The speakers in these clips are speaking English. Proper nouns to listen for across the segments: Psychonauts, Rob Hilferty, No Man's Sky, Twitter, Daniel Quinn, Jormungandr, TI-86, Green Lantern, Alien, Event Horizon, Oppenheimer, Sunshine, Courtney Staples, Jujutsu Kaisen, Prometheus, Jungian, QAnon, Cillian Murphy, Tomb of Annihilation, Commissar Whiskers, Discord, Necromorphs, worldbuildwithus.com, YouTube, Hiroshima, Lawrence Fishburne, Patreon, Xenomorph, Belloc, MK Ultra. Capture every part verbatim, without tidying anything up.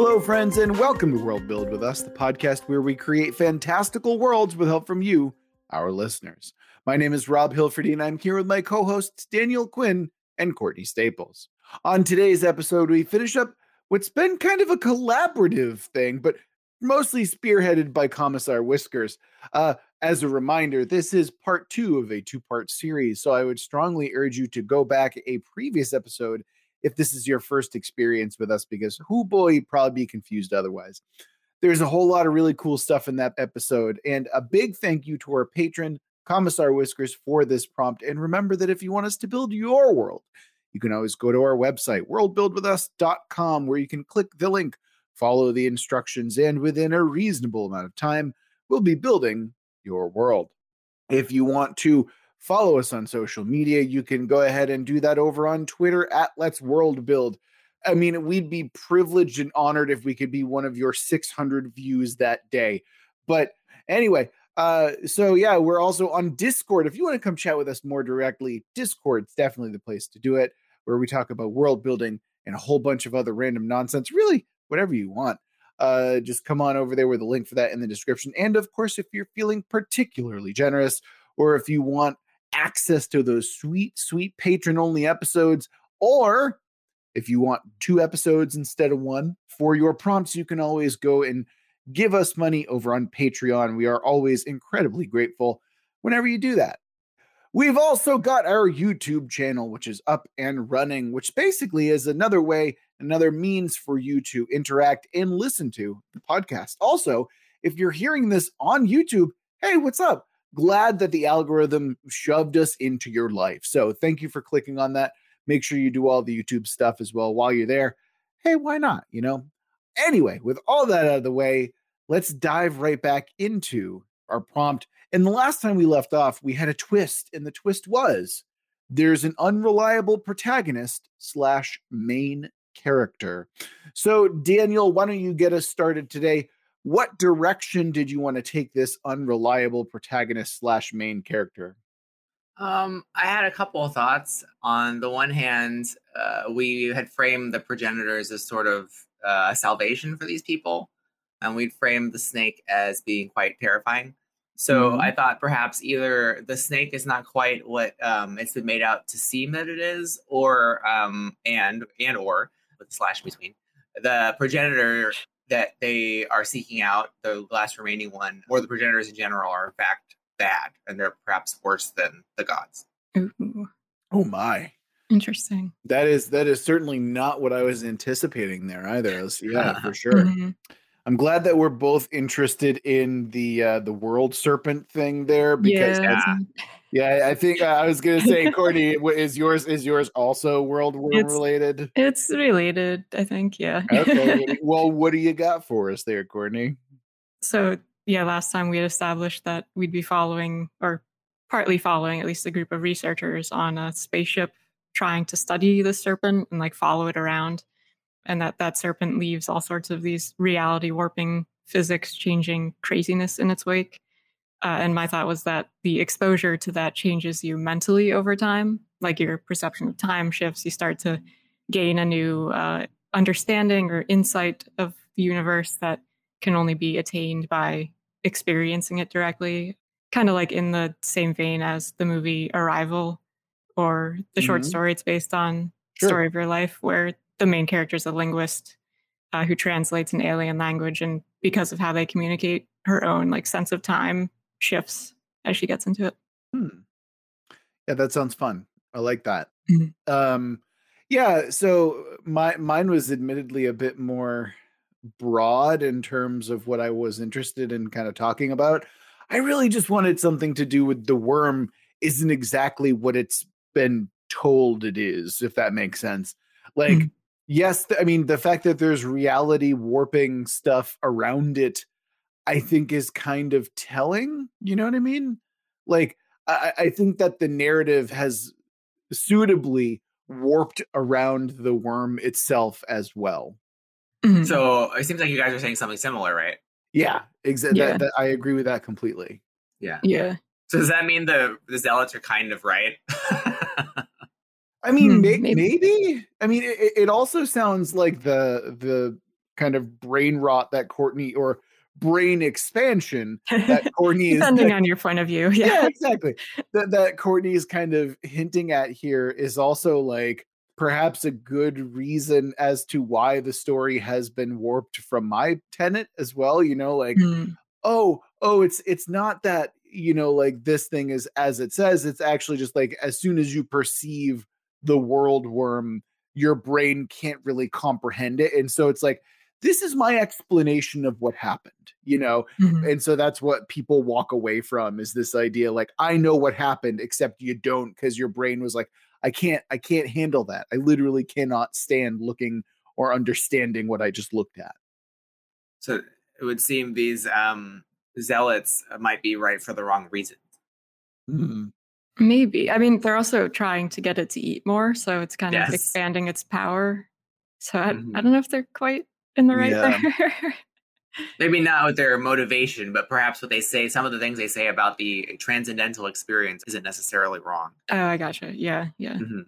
Hello, friends, and welcome to World Build With Us, the podcast where we create fantastical worlds with help from you, our listeners. My name is Rob Hilferty, and I'm here with my co-hosts Daniel Quinn and Courtney Staples. On today's episode, we finish up what's been kind of a collaborative thing, but mostly spearheaded by Commissar Whiskers. Uh, as a reminder, this is part two of a two-part series, so I would strongly urge you to go back a previous episode if this is your first experience with us, because hoo boy, you'd probably be confused otherwise. There's a whole lot of really cool stuff in that episode, and a big thank you to our patron, Commissar Whiskers, for this prompt. And remember that if you want us to build your world, you can always go to our website, world build with us dot com, where you can click the link, follow the instructions, and within a reasonable amount of time, we'll be building your world. If you want to follow us on social media, you can go ahead and do that over on Twitter at Let's World Build. I mean, we'd be privileged and honored if we could be one of your six hundred views that day. But anyway, uh, so yeah, we're also on Discord. If you want to come chat with us more directly, Discord's definitely the place to do it, where we talk about world building and a whole bunch of other random nonsense, really whatever you want. Uh, just come on over there with a link for that in the description. And of course, if you're feeling particularly generous, or if you want access to those sweet, sweet patron-only episodes, or if you want two episodes instead of one for your prompts, you can always go and give us money over on Patreon. We are always incredibly grateful whenever you do that. We've also got our YouTube channel, which is up and running, which basically is another way, another means for you to interact and listen to the podcast. Also, if you're hearing this on YouTube, hey, what's up? Glad that the algorithm shoved us into your life. So thank you for clicking on that. Make sure you do all the YouTube stuff as well while you're there. Hey, why not? You know, anyway, with all that out of the way, let's dive right back into our prompt. And the last time we left off, we had a twist, and the twist was there's an unreliable protagonist slash main character. So Daniel, why don't you get us started today? What direction did you want to take this unreliable protagonist slash main character? Um, I had a couple of thoughts. On the one hand, uh, we had framed the progenitors as sort of uh, salvation for these people, and we'd framed the snake as being quite terrifying. So mm-hmm. I thought perhaps either the snake is not quite what um, it's been made out to seem that it is, or um, and and or with a slash between the progenitor that they are seeking out, the last remaining one, or the progenitors in general, are in fact bad, and they're perhaps worse than the gods. Ooh. Oh my! Interesting. That is that is certainly not what I was anticipating there either. Was, yeah, uh-huh. for sure. Mm-hmm. I'm glad that we're both interested in the uh, the world serpent thing there, because yeah, yeah I think uh, I was gonna say, Courtney, is yours is yours also world war it's, related? It's related, I think. Yeah. Okay. Well, what do you got for us there, Courtney? So yeah, last time we had established that we'd be following, or partly following, at least a group of researchers on a spaceship trying to study the serpent and like follow it around. And that that serpent leaves all sorts of these reality warping, physics changing craziness in its wake. Uh, and my thought was that the exposure to that changes you mentally over time, like your perception of time shifts. You start to gain a new uh, understanding or insight of the universe that can only be attained by experiencing it directly. Kind of like in the same vein as the movie Arrival, or the mm-hmm. short story it's based on, sure. Story of Your Life, where the main character is a linguist uh, who translates an alien language, and because of how they communicate, her own like sense of time shifts as she gets into it. Hmm. Yeah, that sounds fun. I like that. Mm-hmm. Um, yeah, so my mine was admittedly a bit more broad in terms of what I was interested in kind of talking about. I really just wanted something to do with the worm isn't exactly what it's been told it is, if that makes sense. Like. Mm-hmm. Yes, I mean, the fact that there's reality warping stuff around it, I think is kind of telling. You know what I mean? Like, I, I think that the narrative has suitably warped around the worm itself as well. Mm-hmm. So it seems like you guys are saying something similar, right? Yeah, exactly. Yeah. That, that, I agree with that completely. Yeah. Yeah. So does that mean the, the zealots are kind of right? I mean, hmm, may- maybe. maybe. I mean, it, it also sounds like the the kind of brain rot that Courtney, or brain expansion that Courtney is depending on your point of view. Yeah, yeah, exactly. That that Courtney is kind of hinting at here is also like perhaps a good reason as to why the story has been warped from my tenet as well. You know, like, mm. oh, oh, it's it's not that, you know, like this thing is as it says, it's actually just like as soon as you perceive the world worm, your brain can't really comprehend it. And so it's like, this is my explanation of what happened, you know? Mm-hmm. And so that's what people walk away from, is this idea, like, I know what happened, except you don't, because your brain was like, I can't, I can't handle that. I literally cannot stand looking or understanding what I just looked at. So it would seem these um, zealots might be right for the wrong reason. Mm-hmm. Maybe. I mean, they're also trying to get it to eat more, so it's kind yes. of expanding its power. So I, mm-hmm. I don't know if they're quite in the right yeah. there. Maybe not with their motivation, but perhaps what they say, some of the things they say about the transcendental experience isn't necessarily wrong. Oh, I gotcha. Yeah, yeah. Mm-hmm.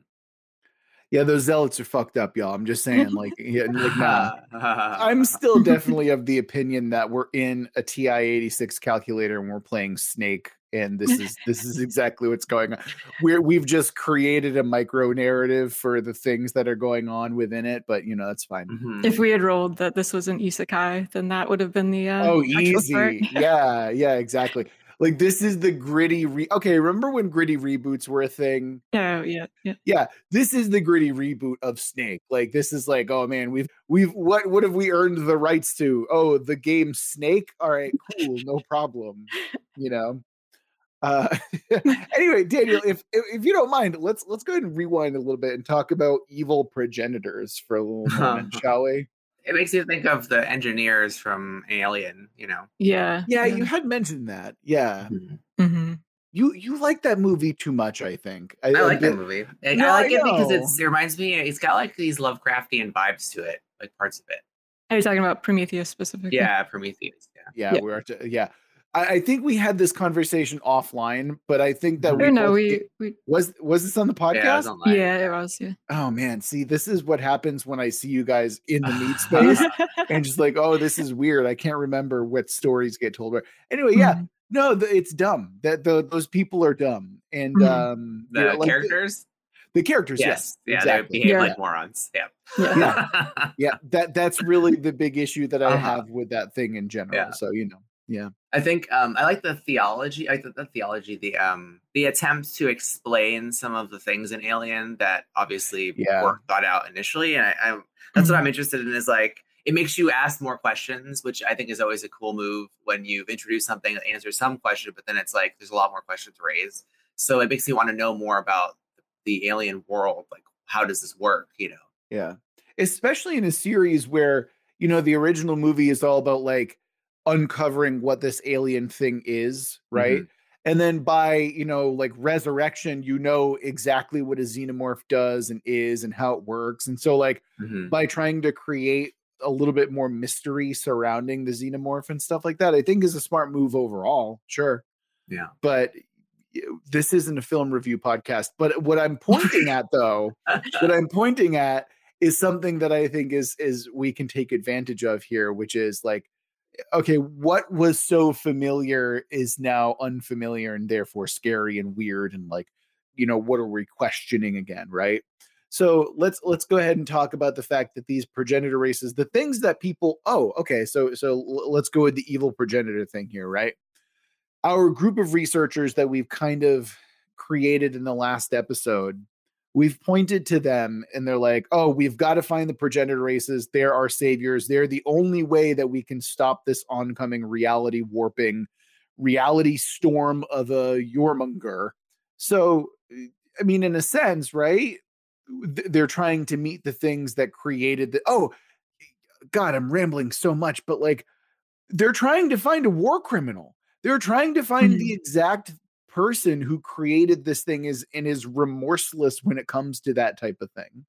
Yeah, those zealots are fucked up, y'all. I'm just saying, like, yeah, like nah. I'm still definitely of the opinion that we're in a T I eighty-six calculator and we're playing Snake. And this is this is exactly what's going on. We're, we've just created a micro narrative for the things that are going on within it, but you know that's fine. Mm-hmm. If we had rolled that this was an isekai, then that would have been the uh, oh easy, part. yeah, yeah, exactly. Like this is the gritty. Re- okay, remember when gritty reboots were a thing? Oh yeah, yeah, yeah. This is the gritty reboot of Snake. Like this is like, oh man, we've we've what what have we earned the rights to? Oh, the game Snake. All right, cool, no problem. You know. Uh, anyway, Daniel, if if you don't mind, let's let's go ahead and rewind a little bit and talk about evil progenitors for a little moment, shall we? It makes you think of the engineers from Alien, you know. Yeah, yeah, yeah. You had mentioned that. Yeah, mm-hmm. you you like that movie too much, I think. I, I like that movie. I, no, I like I it because it's, it reminds me. It's got like these Lovecraftian vibes to it, like parts of it. Are you talking about Prometheus specifically? Yeah, Prometheus. Yeah, yeah, yeah. we are. To, yeah. I think we had this conversation offline, but I think that we, no, we, we was was this on the podcast? Yeah, it was online. Yeah, it was. Yeah. Oh man, see, this is what happens when I see you guys in the meat space and just like, oh, this is weird. I can't remember what stories get told. Anyway, yeah, mm-hmm. no, the, it's dumb. That the those people are dumb, and mm-hmm. um, the you know, like characters, the, the characters, yes, yes yeah, exactly. They behave yeah. like morons. Yeah, yeah, yeah. yeah. That that's really the big issue that I uh-huh. have with that thing in general. Yeah. So you know. Yeah, I think um, I like the theology. I like the, the theology, the um, the attempt to explain some of the things in Alien that obviously yeah. weren't thought out initially, and I, I, that's what I'm interested in. Is like it makes you ask more questions, which I think is always a cool move when you've introduced something that answers some question, but then it's like there's a lot more questions raised. So it makes you want to know more about the alien world, like how does this work? You know? Yeah, especially in a series where you know the original movie is all about like. Uncovering what this alien thing is, right? Mm-hmm. And then by, you know, like Resurrection, you know exactly what a xenomorph does and is and how it works. And so like mm-hmm. by trying to create a little bit more mystery surrounding the xenomorph and stuff like that, I think is a smart move overall. Sure. Yeah. But this isn't a film review podcast. But what I'm pointing at though, what I'm pointing at is something that I think is, is we can take advantage of here, which is like, okay, what was so familiar is now unfamiliar and therefore scary and weird and like, you know, what are we questioning again, right? So let's let's go ahead and talk about the fact that these progenitor races, the things that people, oh, okay, so so let's go with the evil progenitor thing here, right? Our group of researchers that we've kind of created in the last episode, we've pointed to them and they're like, oh, we've got to find the progenitor races. They're our saviors. They're the only way that we can stop this oncoming reality warping, reality storm of a Jormungandr. So, I mean, in a sense, right? They're trying to meet the things that created the, oh, God, I'm rambling so much, but like they're trying to find a war criminal. They're trying to find mm-hmm. the exact person who created this thing is and is remorseless when it comes to that type of thing.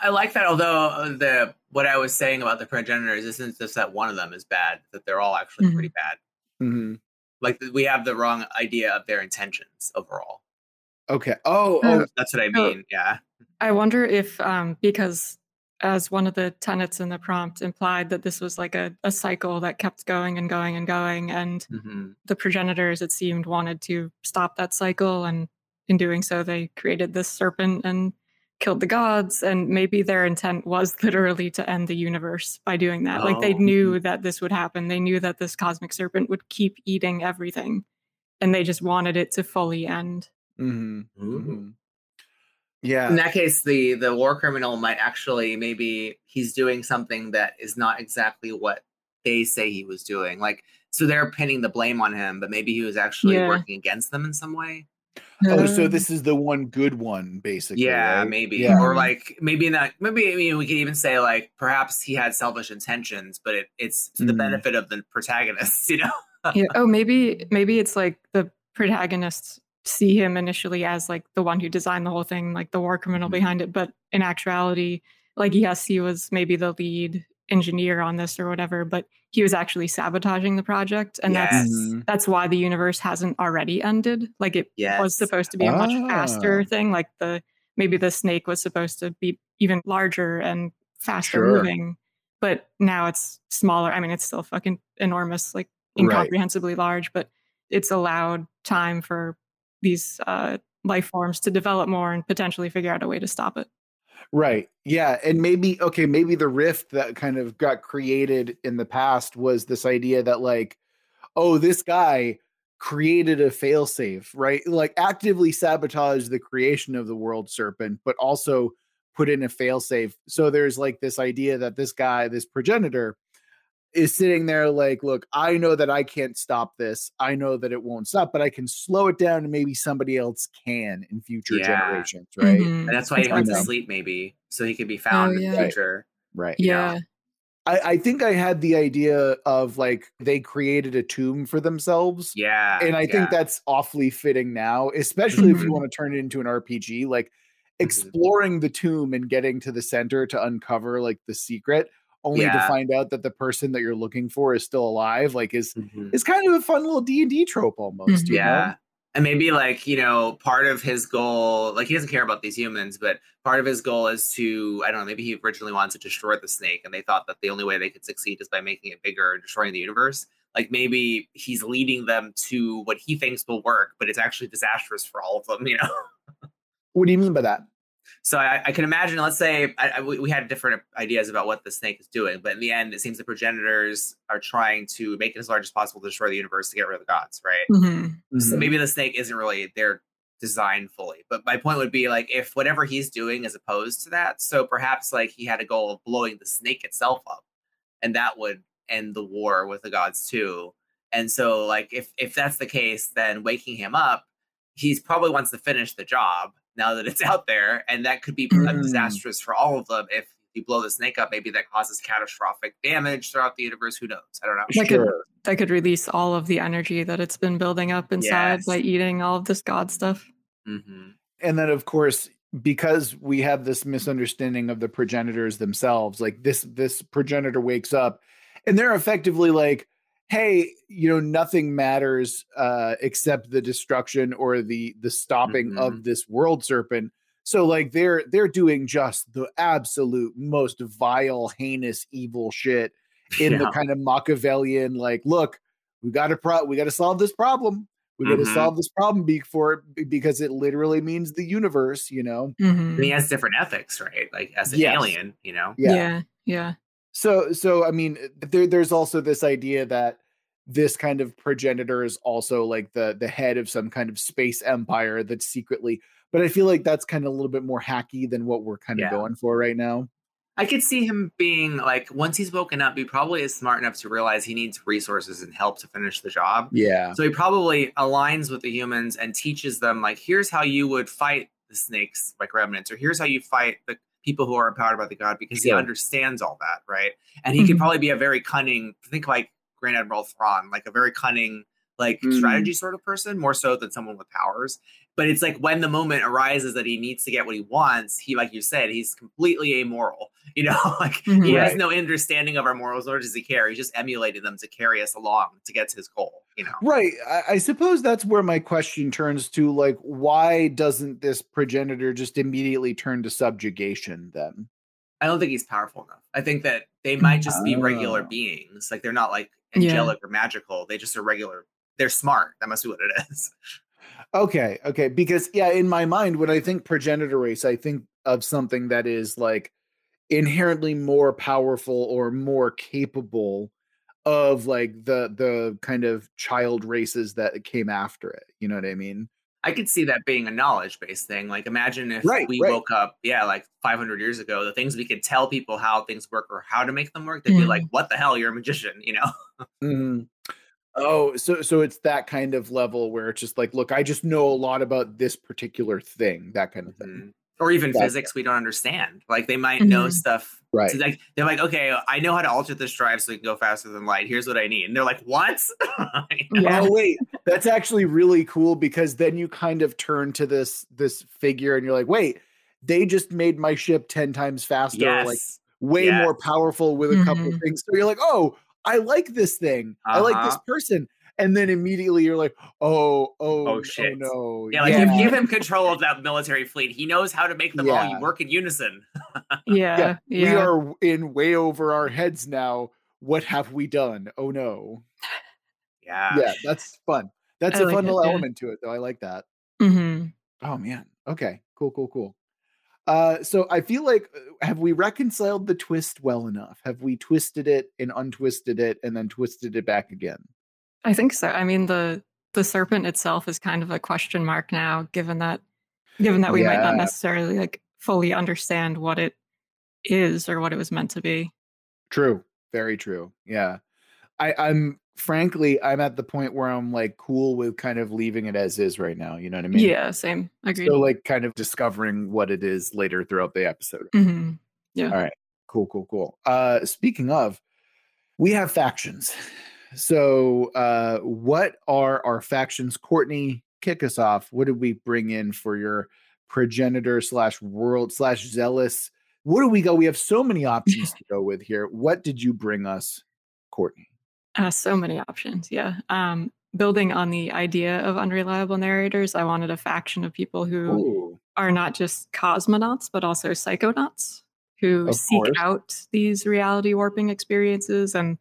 I like that, although the what I was saying about the progenitors isn't just that one of them is bad, that they're all actually mm-hmm. pretty bad. Mm-hmm. Like we have the wrong idea of their intentions overall. Okay. Oh, oh. That's what I mean. Oh, yeah. I wonder if um because as one of the tenets in the prompt implied, that this was like a, a cycle that kept going and going and going. And mm-hmm. the progenitors, it seemed, wanted to stop that cycle. And in doing so, they created this serpent and killed the gods. And maybe their intent was literally to end the universe by doing that. Oh. Like, they knew that this would happen. They knew that this cosmic serpent would keep eating everything. And they just wanted it to fully end. Mm-hmm. Mm-hmm. Yeah. In that case, the, the war criminal might actually, maybe he's doing something that is not exactly what they say he was doing. Like, so they're pinning the blame on him, but maybe he was actually yeah. working against them in some way. Oh, um, so this is the one good one, basically. Yeah, right? maybe. Yeah. Or like, maybe not, maybe I mean, we could even say like, perhaps he had selfish intentions, but it, it's to mm. the benefit of the protagonists, you know? yeah. Oh, maybe, maybe it's like the protagonists see him initially as like the one who designed the whole thing, like the war criminal mm-hmm. behind it, but in actuality, like, yes, he was maybe the lead engineer on this or whatever, but he was actually sabotaging the project, and yes. that's that's why the universe hasn't already ended. Like, it yes. was supposed to be a much ah. faster thing. Like, the maybe the snake was supposed to be even larger and faster sure. moving, but now it's smaller. I mean, it's still fucking enormous, like incomprehensibly right. large, but it's allowed time for these uh, life forms to develop more and potentially figure out a way to stop it. Right. Yeah. And maybe, okay, maybe the rift that kind of got created in the past was this idea that like, oh, this guy created a failsafe, right? Like, actively sabotaged the creation of the world serpent, but also put in a failsafe. So there's like this idea that this guy, this progenitor, is sitting there like, look, I know that I can't stop this. I know that it won't stop, but I can slow it down, and maybe somebody else can in future yeah. generations, right? Mm-hmm. And that's why he went to sleep, maybe, so he could be found oh, yeah. in the future. Right. right. Yeah. yeah. I, I think I had the idea of like, they created a tomb for themselves. Yeah. And I yeah. think that's awfully fitting now, especially if you want to turn it into an R P G, like exploring the tomb and getting to the center to uncover like the secret, only yeah. to find out that the person that you're looking for is still alive, like is mm-hmm. is kind of a fun little D and D trope almost. Mm-hmm. Yeah. Know? And maybe like, you know, part of his goal, like he doesn't care about these humans, but part of his goal is to, I don't know, maybe he originally wanted to destroy the snake, and they thought that the only way they could succeed is by making it bigger and destroying the universe. Like, maybe he's leading them to what he thinks will work, but it's actually disastrous for all of them, you know? What do you mean by that? So I, I can imagine, let's say I, I, we had different ideas about what the snake is doing, but in the end, it seems the progenitors are trying to make it as large as possible to destroy the universe to get rid of the gods, right? Mm-hmm. So maybe the snake isn't really their design fully. But my point would be like, if whatever he's doing is opposed to that, so perhaps like he had a goal of blowing the snake itself up, and that would end the war with the gods too. And so like, if if that's the case, then waking him up, he's probably wants to finish the job now that it's out there, and that could be mm. disastrous for all of them. If you blow the snake up, maybe that causes catastrophic damage throughout the universe. Who knows? I don't know. That, sure. could, that could release all of the energy that it's been building up inside yes. by eating all of this god stuff. Mm-hmm. And then, of course, because we have this misunderstanding of the progenitors themselves, like this, this progenitor wakes up, and they're effectively like, hey, you know, nothing matters uh, except the destruction or the the stopping mm-hmm. of this world serpent. So like they're they're doing just the absolute most vile, heinous, evil shit in yeah. the kind of Machiavellian, like, look, we got to pro- we got to solve this problem. We got to mm-hmm. solve this problem before, because it literally means the universe, you know. Mm-hmm. And he has different ethics, right? Like as an yes. alien, you know. Yeah. Yeah. yeah. So, so I mean, there, there's also this idea that this kind of progenitor is also like the the head of some kind of space empire that's secretly, but I feel like that's kind of a little bit more hacky than what we're kind of yeah. going for right now. I could see him being like, once he's woken up, he probably is smart enough to realize he needs resources and help to finish the job. Yeah. So he probably aligns with the humans and teaches them like, here's how you would fight the snakes, like remnants, or here's how you fight the people who are empowered by the god, because he yeah. understands all that, right? And he mm-hmm. could probably be a very cunning, think like Grand Admiral Thrawn, like a very cunning, like mm-hmm. strategy sort of person, more so than someone with powers. But it's like when the moment arises that he needs to get what he wants, he, like you said, he's completely amoral. You know, like mm-hmm. he right. has no understanding of our morals, nor does he care. He's just emulating them to carry us along to get to his goal, you know? Right. I, I suppose that's where my question turns to, like, why doesn't this progenitor just immediately turn to subjugation then? I don't think he's powerful enough. I think that they might just oh. be regular beings. Like, they're not like angelic yeah. or magical. They just are regular. They're smart. That must be what it is. Okay. Okay. Because yeah, in my mind, when I think progenitor race, I think of something that is like inherently more powerful or more capable of like the, the kind of child races that came after it. You know what I mean? I could see that being a knowledge-based thing. Like, imagine if right, we right. woke up, yeah, like five hundred years ago, the things we could tell people how things work or how to make them work, they'd mm-hmm. be like, what the hell? You're a magician, you know? Mm-hmm. Oh, so so it's that kind of level where it's just like, look, I just know a lot about this particular thing, that kind of thing. Mm-hmm. Or even that physics thing. We don't understand. Like, they might mm-hmm. know stuff. Right. So like, they're like, okay, I know how to alter this drive so we can go faster than light. Here's what I need. And they're like, what? You know? Yeah, wait. That's actually really cool, because then you kind of turn to this this figure and you're like, wait, they just made my ship ten times faster. Yes. Like, way yes. more powerful with a mm-hmm. couple of things. So you're like, oh, I like this thing. Uh-huh. I like this person. And then immediately you're like, oh, oh, oh, shit. Oh no. Yeah, like yeah. if you give him control of that military fleet, he knows how to make them yeah. all work in unison. yeah, yeah. yeah. We are in way over our heads now. What have we done? Oh no. Yeah. Yeah, that's fun. That's I a like fun that, little yeah. element to it, though. I like that. Mm-hmm. Oh man. Okay. Cool, cool, cool. Uh, so I feel like, have we reconciled the twist well enough? Have we twisted it and untwisted it and then twisted it back again? I think so. I mean, the the serpent itself is kind of a question mark now, given that given that we yeah. might not necessarily like fully understand what it is or what it was meant to be. True. Very true. Yeah. I, I'm frankly, I'm at the point where I'm like cool with kind of leaving it as is right now. You know what I mean? Yeah, same. Agreed. So like kind of discovering what it is later throughout the episode. Mm-hmm. Yeah. All right. Cool, cool, cool. Uh, speaking of, we have factions. So uh, what are our factions? Courtney, kick us off. What did we bring in for your progenitor slash world slash zealous? Where do we go? We have so many options to go with here. What did you bring us, Courtney? Uh, so many options. Yeah. Um, building on the idea of unreliable narrators, I wanted a faction of people who Ooh. Are not just cosmonauts, but also psychonauts who of seek course. Out these reality warping experiences and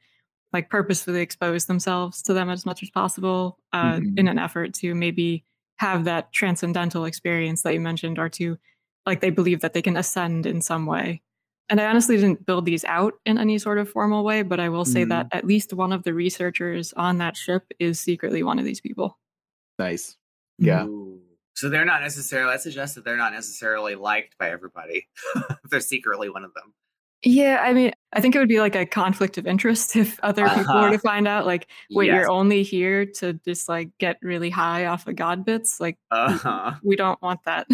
like purposefully expose themselves to them as much as possible uh, mm-hmm. in an effort to maybe have that transcendental experience that you mentioned, or to like they believe that they can ascend in some way. And I honestly didn't build these out in any sort of formal way, but I will say mm-hmm. that at least one of the researchers on that ship is secretly one of these people. Nice. Yeah. Ooh. So they're not necessarily, I suggest that they're not necessarily liked by everybody. They're secretly one of them. Yeah, I mean, I think it would be like a conflict of interest if other uh-huh. people were to find out, like, wait, yes. you're only here to just, like, get really high off of God bits? Like, uh-huh. we, we don't want that.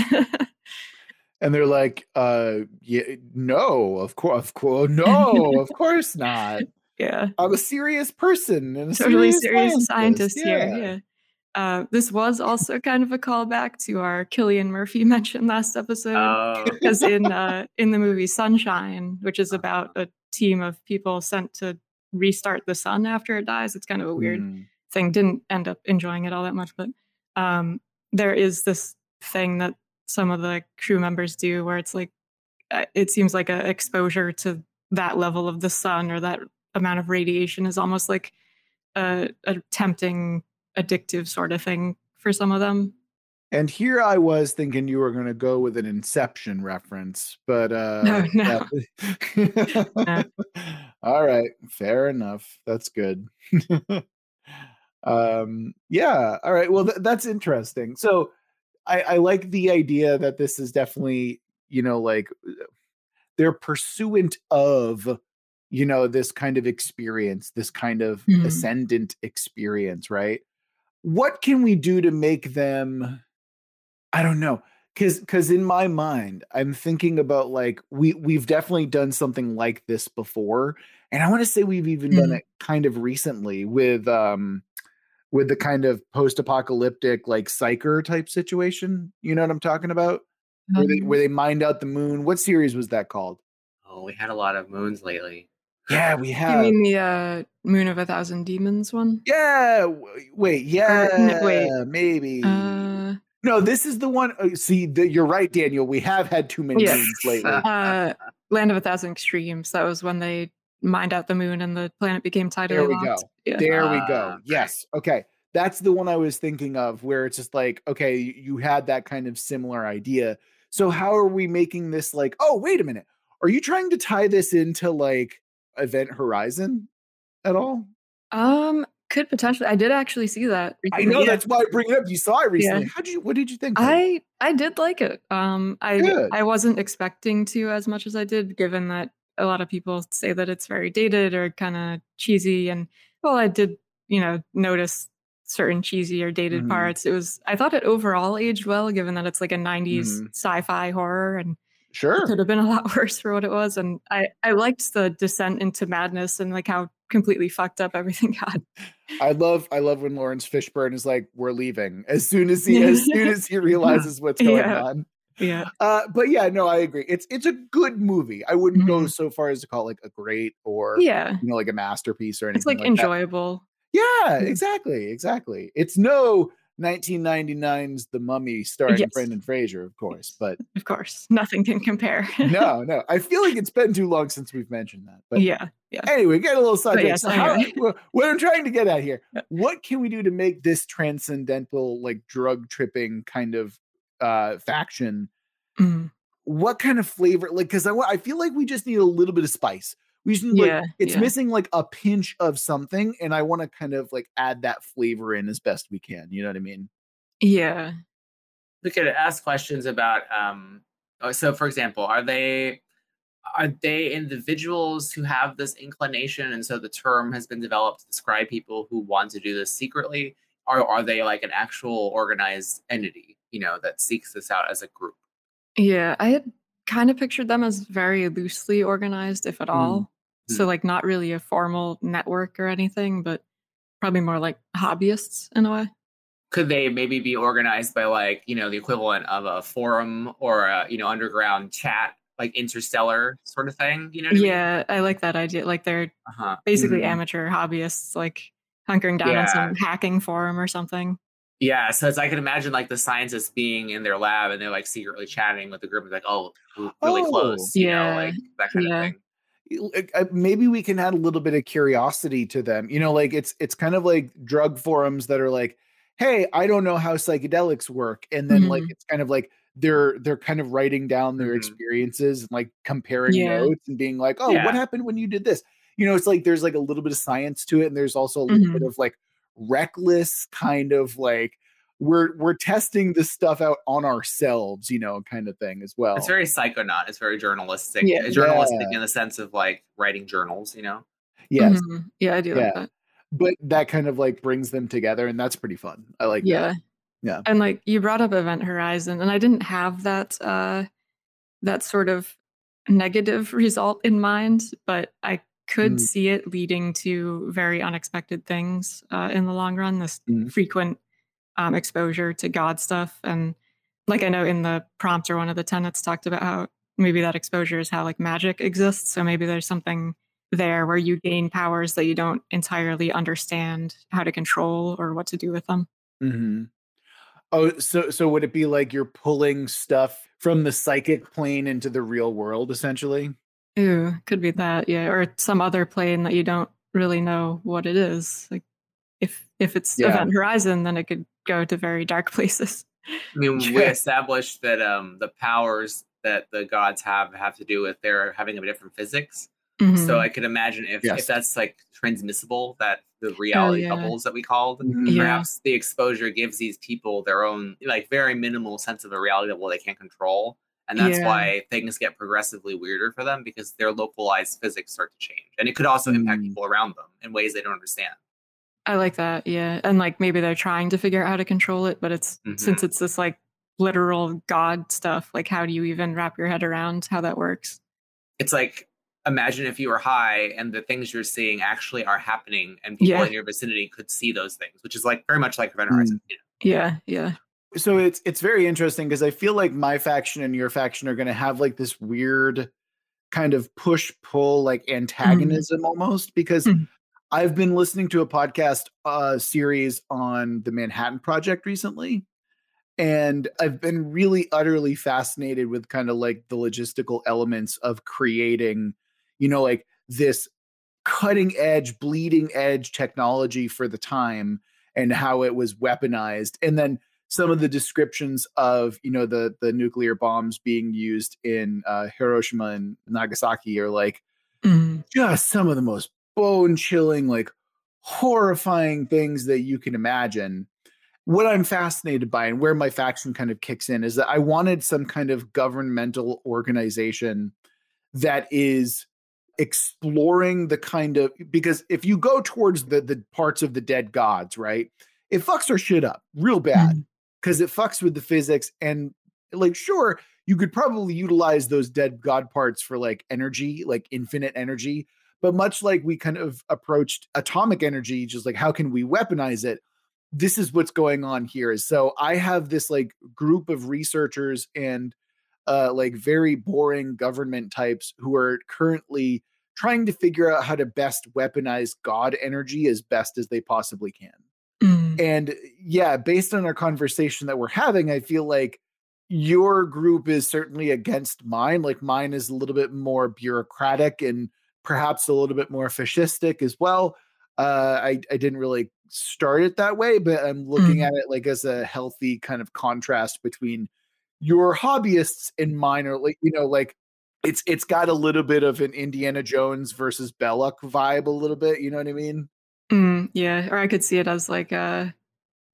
And they're like, uh, yeah, no, of course, of course, no, of course not. Yeah. I'm a serious person. And a totally serious, serious scientist, scientist yeah. here, yeah. Uh, this was also kind of a callback to our Cillian Murphy mentioned last episode. Oh. Because in uh, in the movie Sunshine, which is about a team of people sent to restart the sun after it dies. It's kind of a weird mm. thing. Didn't end up enjoying it all that much. But um, there is this thing that some of the crew members do where it's like, it seems like a exposure to that level of the sun or that amount of radiation is almost like a, a tempting addictive sort of thing for some of them. And here I was thinking you were going to go with an Inception reference, but uh no, no. That... no. All right, fair enough. That's good. um yeah, all right. Well, th- that's interesting. So I, I like the idea that this is definitely, you know, like they're pursuant of, you know, this kind of experience, this kind of mm-hmm. ascendant experience, right? What can we do to make them, I don't know, because because in my mind, I'm thinking about like, we, we've definitely done something like this before. And I want to say we've even mm. done it kind of recently with um with the kind of post-apocalyptic like psyker type situation. You know what I'm talking about? Mm-hmm. Where, they, where they mined out the moon. What series was that called? Oh, we had a lot of moons lately. Yeah, we have. You mean the uh, Moon of a Thousand Demons one? Yeah. W- wait, yeah. Uh, no, wait. Maybe. Uh, no, this is the one. Oh, see, the, you're right, Daniel. We have had too many yes. moons lately. Uh, Land of a Thousand Extremes. That was when they mined out the moon and the planet became tidally There we locked. go. Yeah. There uh, we go. Yes. Okay. That's the one I was thinking of, where it's just like, okay, you had that kind of similar idea. So how are we making this like, oh, wait a minute. Are you trying to tie this into like Event Horizon at all? Um, could potentially. I did actually see that recently. I know, yeah. That's why I bring it up. You saw it recently. Yeah. How did you? What did you think? I I did like it. Um, I Good. I wasn't expecting to as much as I did, given that a lot of people say that it's very dated or kind of cheesy. And well, I did, you know, notice certain cheesy or dated mm-hmm. parts. It was. I thought it overall aged well, given that it's like a nineties mm-hmm. sci-fi horror, and sure, it could have been a lot worse for what it was. And I I liked the descent into madness and like how completely fucked up everything got. I love I love when Lawrence Fishburne is like, we're leaving as soon as he as soon as he realizes what's going yeah. on. Yeah. Uh but yeah, no, I agree. It's it's a good movie. I wouldn't mm-hmm. go so far as to call it like a great or yeah. you know, like a masterpiece or anything. It's like, like enjoyable. That. Yeah, exactly. Exactly. It's no nineteen ninety-nine's The Mummy starring yes. Brendan Fraser, of course, but of course, nothing can compare. no, no. I feel like it's been too long since we've mentioned that. But yeah, yeah. Anyway, get a little sidetracked. Yeah, so how, what I'm trying to get at here, what can we do to make this transcendental, like drug tripping kind of uh, faction? Mm. What kind of flavor? Like, because I, I feel like we just need a little bit of spice. We just need, yeah, like, it's yeah. missing like a pinch of something, and I want to kind of like add that flavor in as best we can. You know what I mean? Yeah. We could ask questions about. Um, so, for example, are they are they individuals who have this inclination, and so the term has been developed to describe people who want to do this secretly, or are they like an actual organized entity, you know, that seeks this out as a group? Yeah, I had kind of pictured them as very loosely organized, if at all. Mm. So like not really a formal network or anything, but probably more like hobbyists in a way. Could they maybe be organized by like, you know, the equivalent of a forum or a, you know, underground chat, like interstellar sort of thing? You know what I yeah, mean? I like that idea. Like they're uh-huh. basically mm-hmm. amateur hobbyists, like hunkering down yeah. on some hacking forum or something. Yeah, so it's, I can imagine like the scientists being in their lab and they're like secretly chatting with the group. It's like, oh, we're really oh, close, you yeah, know, like that kind yeah. of thing. Maybe we can add a little bit of curiosity to them, you know, like it's it's kind of like drug forums that are like, hey, I don't know how psychedelics work, and then mm-hmm. like it's kind of like they're they're kind of writing down their mm-hmm. experiences and like comparing yeah. notes and being like, oh yeah. what happened when you did this, you know? It's like there's like a little bit of science to it, and there's also a little mm-hmm. bit of like reckless kind of like we're we're testing this stuff out on ourselves, you know, kind of thing as well. It's very psychonaut. It's very journalistic. Yeah, it's journalistic yeah. in the sense of like writing journals, you know? Yes. Mm-hmm. Yeah, I do yeah. like that. But that kind of like brings them together, and that's pretty fun. I like yeah. that. Yeah. And like you brought up Event Horizon, and I didn't have that uh that sort of negative result in mind, but I could mm. see it leading to very unexpected things uh, in the long run. This mm. frequent Um, exposure to God stuff, and like I know in the prompt or one of the tenets talked about how maybe that exposure is how like magic exists, so maybe there's something there where you gain powers that you don't entirely understand how to control or what to do with them. Mm-hmm. Oh, so so would it be like you're pulling stuff from the psychic plane into the real world essentially? Ooh, could be that, yeah, or some other plane that you don't really know what it is. Like if if it's yeah. Event Horizon, then it could go to very dark places. I mean, we established that um, the powers that the gods have have to do with their having a different physics. Mm-hmm. So I could imagine if, yes. if that's like transmissible, that the reality oh, yeah. bubbles that we called, mm-hmm. perhaps yeah. the exposure gives these people their own like very minimal sense of a reality that well they can't control, and that's yeah. why things get progressively weirder for them because their localized physics start to change, and it could also mm-hmm. impact people around them in ways they don't understand. I like that, yeah. And like maybe they're trying to figure out how to control it, but it's mm-hmm. since it's this like literal God stuff, like how do you even wrap your head around how that works? It's like, imagine if you were high and the things you're seeing actually are happening, and people yeah. in your vicinity could see those things, which is like very much like Event Horizon. Mm. Yeah, yeah. So it's it's very interesting because I feel like my faction and your faction are going to have like this weird kind of push-pull like antagonism mm. almost, because mm. I've been listening to a podcast uh, series on the Manhattan Project recently, And I've been really utterly fascinated with kind of like the logistical elements of creating, you know, like this cutting edge, bleeding edge technology for the time and how it was weaponized. And then some of the descriptions of, you know, the the nuclear bombs being used in uh, Hiroshima and Nagasaki are like mm. just some of the most bone chilling, like horrifying things that you can imagine. What I'm fascinated by and where my faction kind of kicks in is that I wanted some kind of governmental organization that is exploring the kind of, because if you go towards the, the parts of the dead gods, right, it fucks their shit up real bad because mm-hmm. it fucks with the physics. And like, sure, you could probably utilize those dead god parts for like energy, like infinite energy. But much like we kind of approached atomic energy, just like, how can we weaponize it? This is what's going on here. So I have this like group of researchers and uh, like very boring government types who are currently trying to figure out how to best weaponize God energy as best as they possibly can. Mm. And yeah, based on our conversation that we're having, I feel like your group is certainly against mine. Like mine is a little bit more bureaucratic and perhaps a little bit more fascistic as well. Uh, I, I didn't really start it that way, but I'm looking mm-hmm. at it like as a healthy kind of contrast between your hobbyists and mine are like, you know, like it's, it's got a little bit of an Indiana Jones versus Belloc vibe a little bit. You know what I mean? Mm, yeah. Or I could see it as like uh,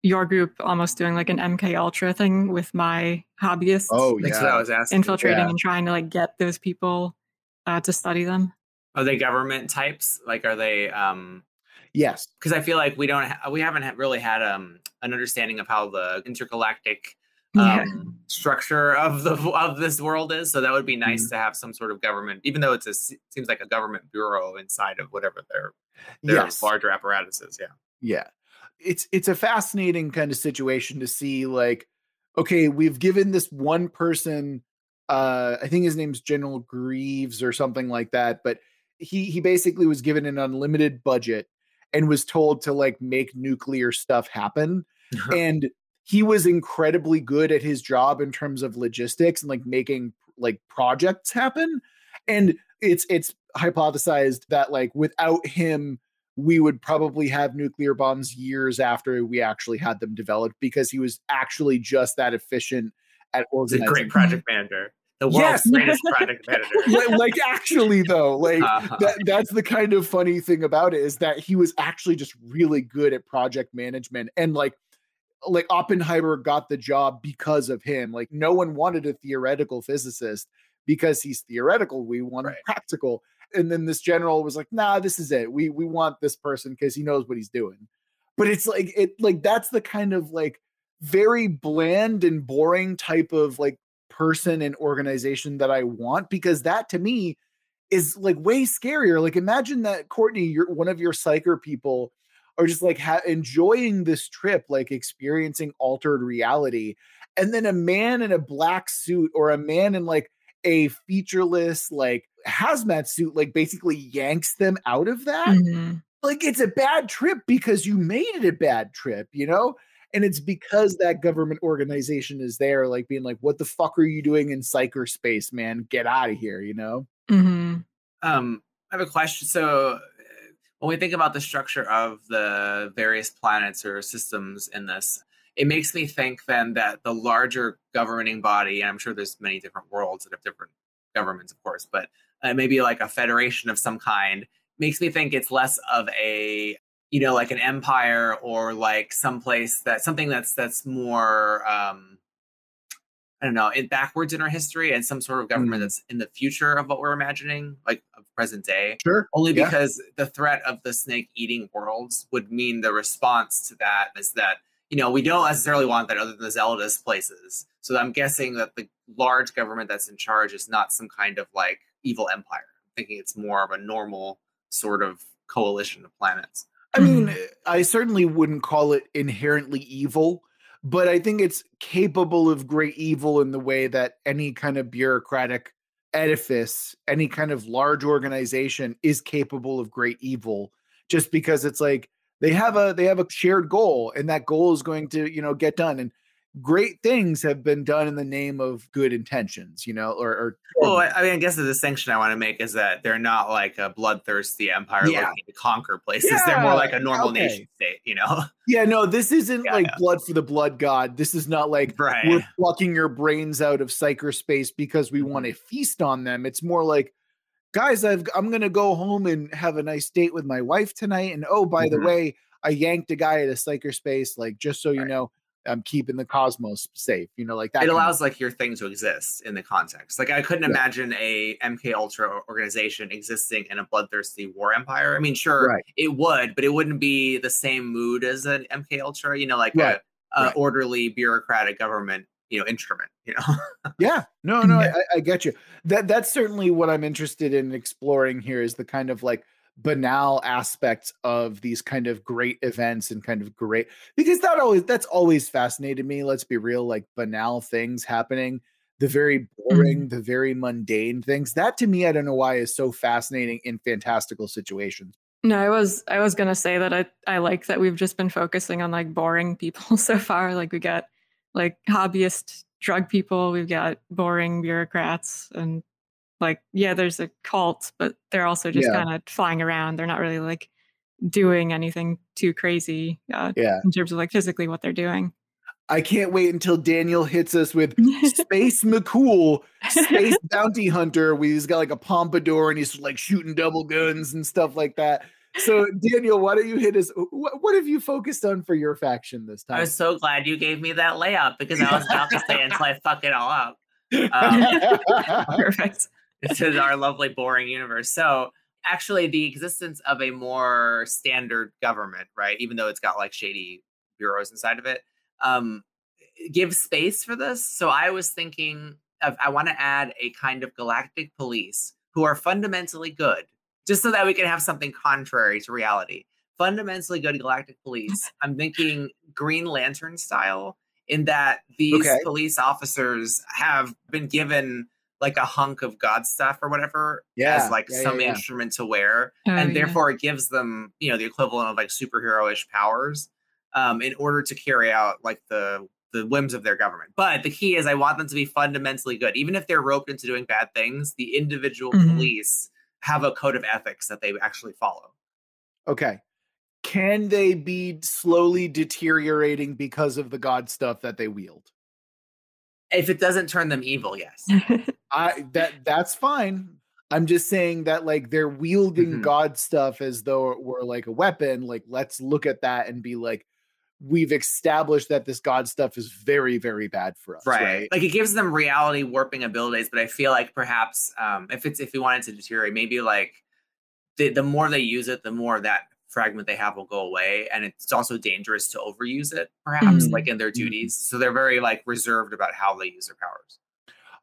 your group almost doing like an M K Ultra thing with my hobbyists. Oh, yeah. That's what I was asking. Infiltrating yeah. and trying to like get those people uh, to study them. Are they government types? Like, are they... Um... Yes, because I feel like we don't ha- we haven't ha- really had um, an understanding of how the intergalactic um, yeah. structure of the of this world is. So that would be nice mm-hmm. to have some sort of government, even though it's a, it seems like a government bureau inside of whatever their their yes. larger apparatuses. Yeah, yeah, it's it's a fascinating kind of situation to see. Like, okay, we've given this one person. Uh, I think his name's General Greaves or something like that, but he he basically was given an unlimited budget and was told to like make nuclear stuff happen. Uh-huh. And he was incredibly good at his job in terms of logistics and like making like projects happen. And it's, it's hypothesized that like without him, we would probably have nuclear bombs years after we actually had them developed because he was actually just that efficient at organizing. He's a great project manager. The world's yes. greatest project manager. Like, actually, though, like uh-huh. that, that's the kind of funny thing about it is that he was actually just really good at project management. And like, like Oppenheimer got the job because of him. Like, no one wanted a theoretical physicist because he's theoretical. We want right. practical. And then this general was like, nah, this is it. We, we want this person because he knows what he's doing. But it's like, it like, that's the kind of like very bland and boring type of like, person and organization that I want, because that to me is like way scarier. Like imagine that, Courtney, you're one of your psycher people are just like ha- enjoying this trip, like experiencing altered reality. And then a man in a black suit or a man in like a featureless, like hazmat suit, like basically yanks them out of that. Mm-hmm. Like it's a bad trip because you made it a bad trip, you know? And it's because that government organization is there, like being like, what the fuck are you doing in psycher space, man? Get out of here, you know? Mm-hmm. Um, I have a question. So when we think about the structure of the various planets or systems in this, it makes me think then that the larger governing body, and I'm sure there's many different worlds that have different governments, of course, but uh, maybe like a federation of some kind, makes me think it's less of a... you know, like an empire or like someplace that something that's, that's more, um, I don't know, in backwards in our history and some sort of government mm-hmm. that's in the future of what we're imagining, like of present day. Sure. Only yeah. because the threat of the snake eating worlds would mean the response to that is that, you know, we don't necessarily want that other than the Zelda's places. So I'm guessing that the large government that's in charge is not some kind of like evil empire. I'm thinking it's more of a normal sort of coalition of planets. I mean, I certainly wouldn't call it inherently evil, but I think it's capable of great evil in the way that any kind of bureaucratic edifice, any kind of large organization is capable of great evil, just because it's like they have a they have a shared goal and that goal is going to, you know, get done. And great things have been done in the name of good intentions, you know, or, or well, I mean, I guess the distinction I want to make is that they're not like a bloodthirsty empire yeah. looking to conquer places. Yeah. They're more like a normal okay. nation state, you know? Yeah, no, this isn't yeah, like yeah. blood for the blood god. This is not like right. we're plucking your brains out of cyberspace because we want to feast on them. It's more like, guys, I've, I'm going to go home and have a nice date with my wife tonight. And oh, by mm-hmm. the way, I yanked a guy at a cyberspace, like, just so you right. know. I'm keeping the cosmos safe, you know, like that. It allows of- like your thing to exist in the context. Like I couldn't yeah. imagine a M K Ultra organization existing in a bloodthirsty war empire. I mean, sure, right. it would, but it wouldn't be the same mood as an M K Ultra, you know, like right. a, a right. orderly bureaucratic government, you know, instrument, you know? yeah, no, no, I, I get you. That That's certainly what I'm interested in exploring here is the kind of like banal aspects of these kind of great events and kind of great, because that always that's always fascinated me. Let's be real, like banal things happening, the very boring, mm-hmm. the very mundane things. That to me, I don't know why, is so fascinating in fantastical situations. No, I was I was gonna say that I I like that we've just been focusing on like boring people so far. Like we got like hobbyist drug people, we've got boring bureaucrats, and like, yeah, there's a cult, but they're also just yeah. kind of flying around. They're not really like doing anything too crazy uh, yeah. in terms of like physically what they're doing. I can't wait until Daniel hits us with Space McCool, Space Bounty Hunter, where he's got like a pompadour and he's like shooting double guns and stuff like that. So Daniel, why don't you hit us? What, what have you focused on for your faction this time? I was so glad you gave me that layout because I was about to say until I fuck it all up. Um, Perfect. This is our lovely, boring universe. So actually the existence of a more standard government, right, even though it's got like shady bureaus inside of it, um, gives space for this. So I was thinking of, I want to add a kind of galactic police who are fundamentally good, just so that we can have something contrary to reality. Fundamentally good galactic police. I'm thinking Green Lantern style, in that these okay. police officers have been given like a hunk of God stuff or whatever yeah, as like yeah, some yeah, yeah. instrument to wear. Oh, and therefore yeah. it gives them, you know, the equivalent of like superhero-ish powers um, in order to carry out like the, the whims of their government. But the key is I want them to be fundamentally good. Even if they're roped into doing bad things, the individual mm-hmm. police have a code of ethics that they actually follow. Okay. Can they be slowly deteriorating because of the God stuff that they wield? If it doesn't turn them evil, yes. I that that's fine. I'm just saying that like they're wielding mm-hmm. God stuff as though it were like a weapon. Like, let's look at that and be like, we've established that this God stuff is very, very bad for us. Right. right? Like it gives them reality warping abilities, but I feel like perhaps um, if it's if we wanted to deteriorate, maybe like the the more they use it, the more that fragment they have will go away, and it's also dangerous to overuse it perhaps mm-hmm. like in their duties, so they're very like reserved about how they use their powers.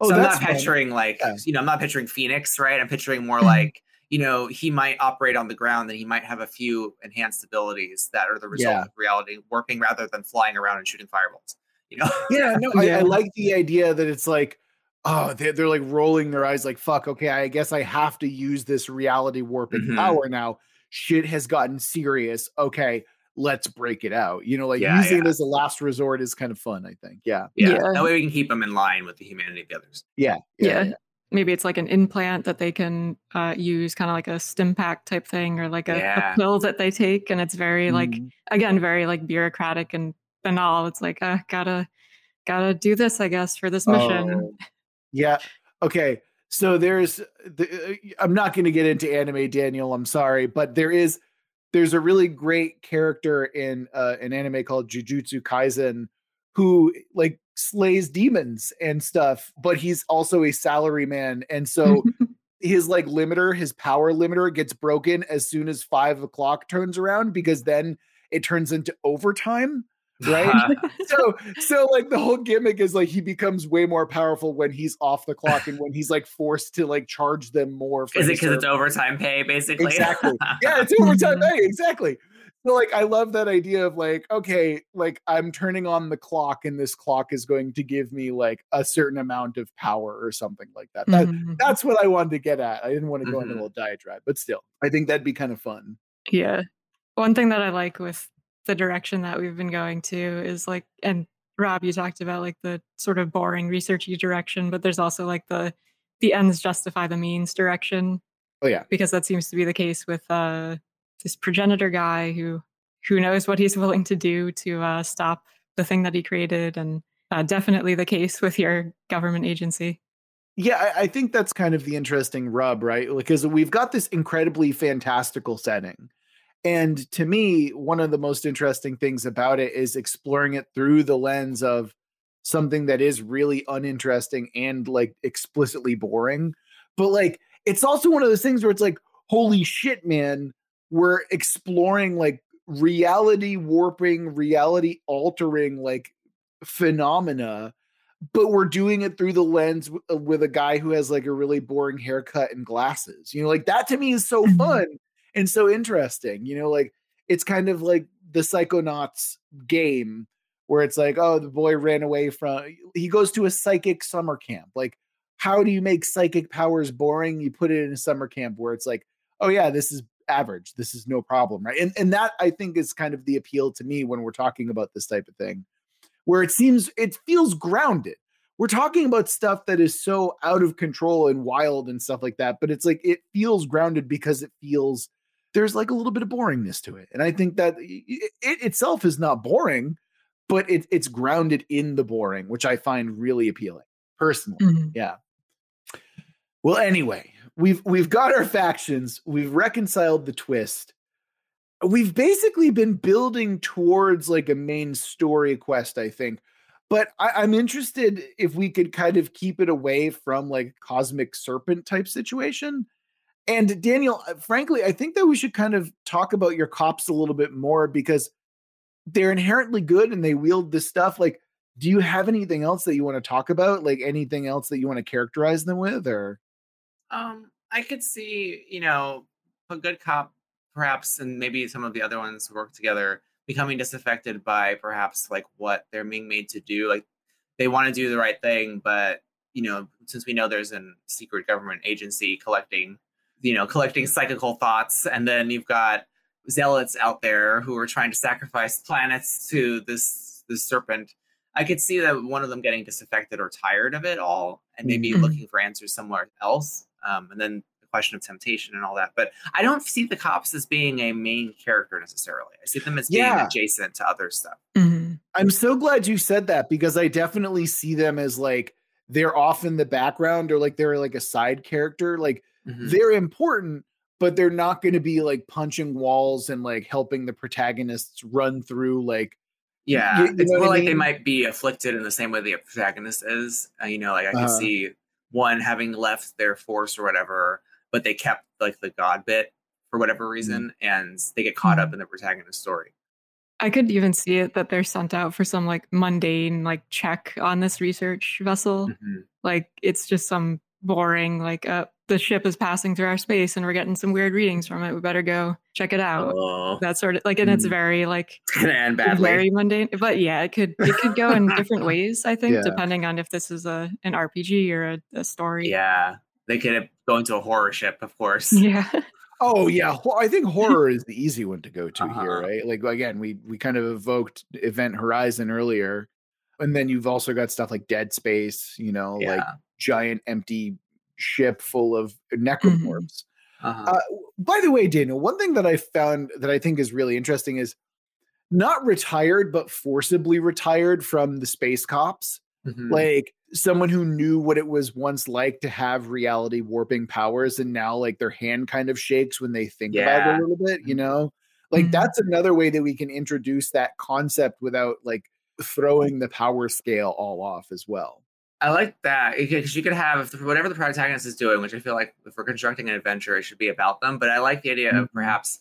Oh, so I'm not picturing funny. like yeah. you know, I'm not picturing Phoenix, right? I'm picturing more like, you know, he might operate on the ground and he might have a few enhanced abilities that are the result yeah. of reality warping rather than flying around and shooting fireballs, you know. yeah no I, yeah. I like the idea that it's like, oh, they're, they're like rolling their eyes like, fuck, okay, I guess I have to use this reality warping mm-hmm. power now. Shit has gotten serious. Okay, let's break it out. You know, like yeah, using yeah. it as a last resort is kind of fun, I think. Yeah. yeah. Yeah. That way we can keep them in line with the humanity of the others. Yeah. Yeah. yeah. yeah. Maybe it's like an implant that they can uh, use, kind of like a stim pack type thing, or like a, yeah. a pill that they take. And it's very like, mm-hmm. again, very like bureaucratic and banal. It's like, uh, gotta, gotta do this, I guess, for this mission. Oh. Yeah. Okay. So there's, the, I'm not going to get into anime, Daniel, I'm sorry, but there is, there's a really great character in uh, an anime called Jujutsu Kaisen who like slays demons and stuff, but he's also a salaryman. And so his like limiter, his power limiter gets broken as soon as five o'clock turns around, because then it turns into overtime. Right. so so like the whole gimmick is like he becomes way more powerful when he's off the clock and when he's like forced to like charge them more. For is it because it's overtime pay, basically? Exactly. Yeah, it's overtime pay, exactly. So like I love that idea of like, okay, like I'm turning on the clock and this clock is going to give me like a certain amount of power or something like that. that mm-hmm. That's what I wanted to get at. I didn't want to go mm-hmm. into a little diatribe, but still, I think that'd be kind of fun. Yeah. One thing that I like with the direction that we've been going to is like, and Rob, you talked about like the sort of boring researchy direction, but there's also like the the ends justify the means direction. Oh yeah, because that seems to be the case with uh, this progenitor guy who who knows what he's willing to do to uh, stop the thing that he created, and uh, definitely the case with your government agency. Yeah, I, I think that's kind of the interesting rub, right? Because we've got this incredibly fantastical setting. And to me, one of the most interesting things about it is exploring it through the lens of something that is really uninteresting and like explicitly boring. But like, it's also one of those things where it's like, holy shit, man, we're exploring like reality warping, reality altering, like phenomena, but we're doing it through the lens w- with a guy who has like a really boring haircut and glasses, you know, like that to me is so fun. And so interesting, you know, like it's kind of like the Psychonauts game where it's like, oh, the boy ran away from, he goes to a psychic summer camp. Like, how do you make psychic powers boring? You put it in a summer camp where it's like, oh yeah, this is average. This is no problem. Right. And, and that I think is kind of the appeal to me when we're talking about this type of thing, where it seems, it feels grounded. We're talking about stuff that is so out of control and wild and stuff like that, but it's like, it feels grounded because it feels there's like a little bit of boringness to it. And I think that it itself is not boring, but it, it's grounded in the boring, which I find really appealing personally. Mm-hmm. Yeah. Well, anyway, we've, we've got our factions. We've reconciled the twist. We've basically been building towards like a main story quest, I think, but I, I'm interested if we could kind of keep it away from like cosmic serpent type situation. And Daniel, frankly, I think that we should kind of talk about your cops a little bit more because they're inherently good and they wield this stuff. Like, do you have anything else that you want to talk about? Like anything else that you want to characterize them with? Or, um, I could see, you know, a good cop perhaps, and maybe some of the other ones work together, becoming disaffected by perhaps like what they're being made to do. Like they want to do the right thing, but you know, since we know there's a secret government agency collecting, you know, collecting psychical thoughts. And then you've got zealots out there who are trying to sacrifice planets to this, this serpent. I could see that one of them getting disaffected or tired of it all and maybe mm-hmm. looking for answers somewhere else. Um, and then the question of temptation and all that. But I don't see the cops as being a main character necessarily. I see them as yeah. being adjacent to other stuff. Mm-hmm. I'm so glad you said that because I definitely see them as like, they're off in the background or like they're like a side character. Like, Mm-hmm. They're important, but they're not going to be like punching walls and like helping the protagonists run through like. Yeah, you, you it's more like I mean? They might be afflicted in the same way the protagonist is. Uh, you know, like I can uh, see one having left their force or whatever, but they kept like the god bit for whatever reason, mm-hmm. and they get caught up in the protagonist's story. I could even see it that they're sent out for some like mundane like check on this research vessel. Mm-hmm. Like it's just some boring like uh the ship is passing through our space and we're getting some weird readings from it. We better go check it out. Oh. That sort of like, and it's very like and badly. Very mundane, but yeah, it could, it could go in different ways, I think, yeah. depending on if this is a, an R P G or a, a story. Yeah. They could go into a horror ship, of course. Yeah. Oh yeah. I think horror is the easy one to go to uh-huh. here, right? Like, again, we, we kind of evoked Event Horizon earlier, and then you've also got stuff like Dead Space, you know, yeah. like giant empty ship full of necromorphs. Mm-hmm. Uh-huh. Uh, by the way, Daniel, one thing that I found that I think is really interesting is not retired, but forcibly retired from the space cops. Mm-hmm. Like someone who knew what it was once like to have reality warping powers. And now like their hand kind of shakes when they think yeah. about it a little bit, you know, like mm-hmm. that's another way that we can introduce that concept without like throwing the power scale all off as well. I like that because you could have whatever the protagonist is doing, which I feel like if we're constructing an adventure, it should be about them. But I like the idea mm-hmm. of perhaps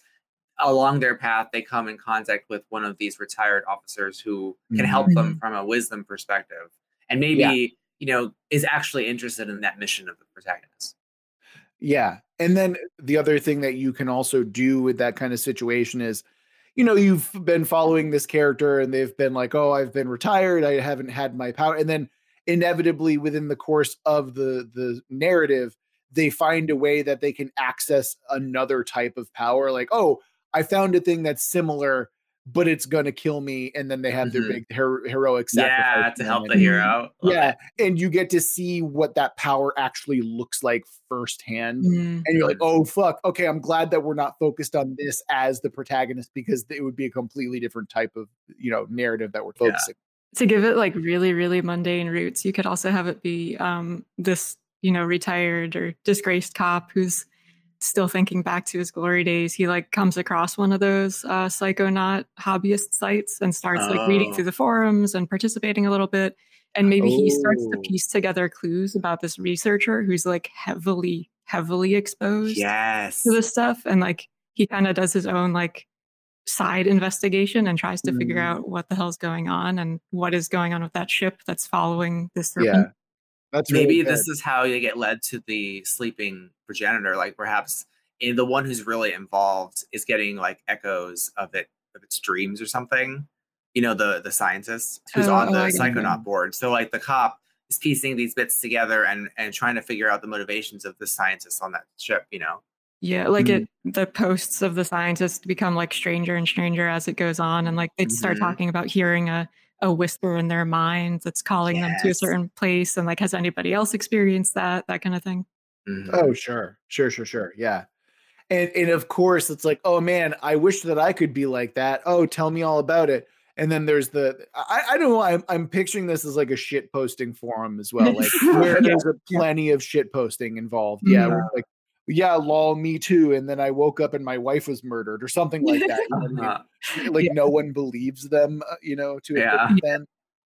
along their path, they come in contact with one of these retired officers who can help mm-hmm. them from a wisdom perspective. And maybe, yeah. you know, is actually interested in that mission of the protagonist. Yeah. And then the other thing that you can also do with that kind of situation is, you know, you've been following this character and they've been like, oh, I've been retired. I haven't had my power. And then inevitably within the course of the, the narrative, they find a way that they can access another type of power. Like, oh, I found a thing that's similar but it's going to kill me. And then they have mm-hmm. their big her- heroic sacrifice. Yeah, to help the hero. Love yeah. It. And you get to see what that power actually looks like firsthand. Mm-hmm. And you're like, oh, fuck. Okay, I'm glad that we're not focused on this as the protagonist, because it would be a completely different type of, you know, narrative that we're focusing on. Yeah. To give it like really, really mundane roots, you could also have it be um, this, you know, retired or disgraced cop who's still thinking back to his glory days. He like comes across one of those uh, psychonaut hobbyist sites and starts oh. like reading through the forums and participating a little bit. And maybe oh. he starts to piece together clues about this researcher who's like heavily, heavily exposed yes. to this stuff. And like he kind of does his own like side investigation and tries to mm. figure out what the hell's going on and what is going on with that ship that's following this serpent. Yeah. That's maybe really this is how you get led to the sleeping progenitor. Like perhaps in the one who's really involved is getting like echoes of it, of its dreams or something. You know, the the scientist who's oh, on the oh, psychonaut board. So like the cop is piecing these bits together and and trying to figure out the motivations of the scientist on that ship. You know. Yeah, like mm-hmm. it, the posts of the scientist become like stranger and stranger as it goes on, and like they mm-hmm. start talking about hearing a. a whisper in their mind that's calling yes. them to a certain place, and like, has anybody else experienced that, that kind of thing. Mm-hmm. Oh, sure. Sure, sure, sure. Yeah. And and of course it's like, oh man, I wish that I could be like that. Oh, tell me all about it. And then there's the, I, I don't know. I'm, I'm picturing this as like a shit posting forum as well. Like where yeah. there's a plenty of shit posting involved. Yeah. Mm-hmm. Like, yeah, lol, me too. And then I woke up and my wife was murdered or something like that. You know what I mean? Like yeah. no one believes them, you know, to yeah. them.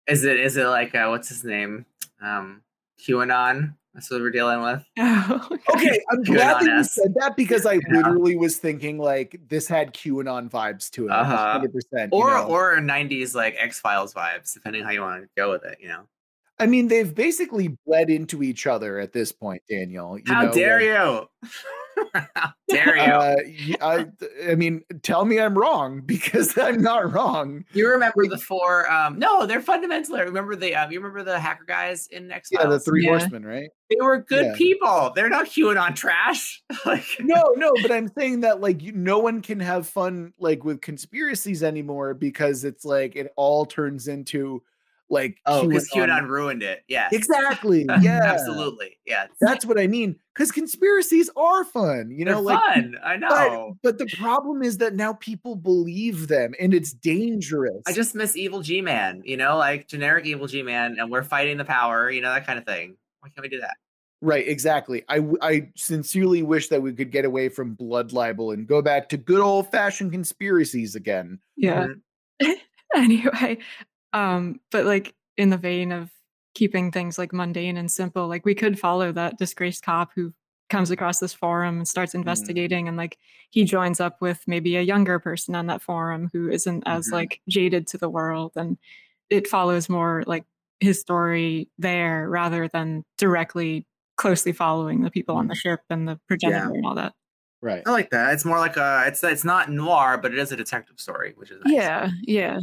Is it is it like, uh, what's his name? Um, QAnon? That's what we're dealing with. Oh, okay. okay, I'm glad that you said that, because I yeah. literally was thinking like this had QAnon vibes to it. Uh-huh. one hundred percent, or, you know? Or nineties like X-Files vibes, depending how you want to go with it, you know. I mean, they've basically bled into each other at this point, Daniel. You How, know, dare like, you? How dare you? How dare you? I, I mean, tell me I'm wrong, because I'm not wrong. You remember the four? Um, no, they're fundamental. Remember the? Um, you remember the hacker guys in X-Files? Yeah, the three yeah. horsemen, right? They were good yeah. people. They're not QAnon trash. Like, no, no. But I'm saying that like you, no one can have fun like with conspiracies anymore, because it's like it all turns into. Like, oh, because QAnon ruined it. Yeah, exactly. Yeah, absolutely. Yeah, that's what I mean. Because conspiracies are fun, you know. They're like fun, I know. But, but the problem is that now people believe them, and it's dangerous. I just miss Evil G-Man, you know, like generic Evil G-Man, and we're fighting the power, you know, that kind of thing. Why can't we do that? Right, exactly. I I sincerely wish that we could get away from blood libel and go back to good old fashioned conspiracies again. Yeah. Um, anyway. Um, but like in the vein of keeping things like mundane and simple, like we could follow that disgraced cop who comes across this forum and starts investigating mm-hmm. and like he joins up with maybe a younger person on that forum who isn't as mm-hmm. like jaded to the world, and it follows more like his story there rather than directly closely following the people mm-hmm. on the ship and the progenitor yeah. and all that. Right. I like that. It's more like a, it's, it's not noir, but it is a detective story, which is nice. Yeah. Yeah.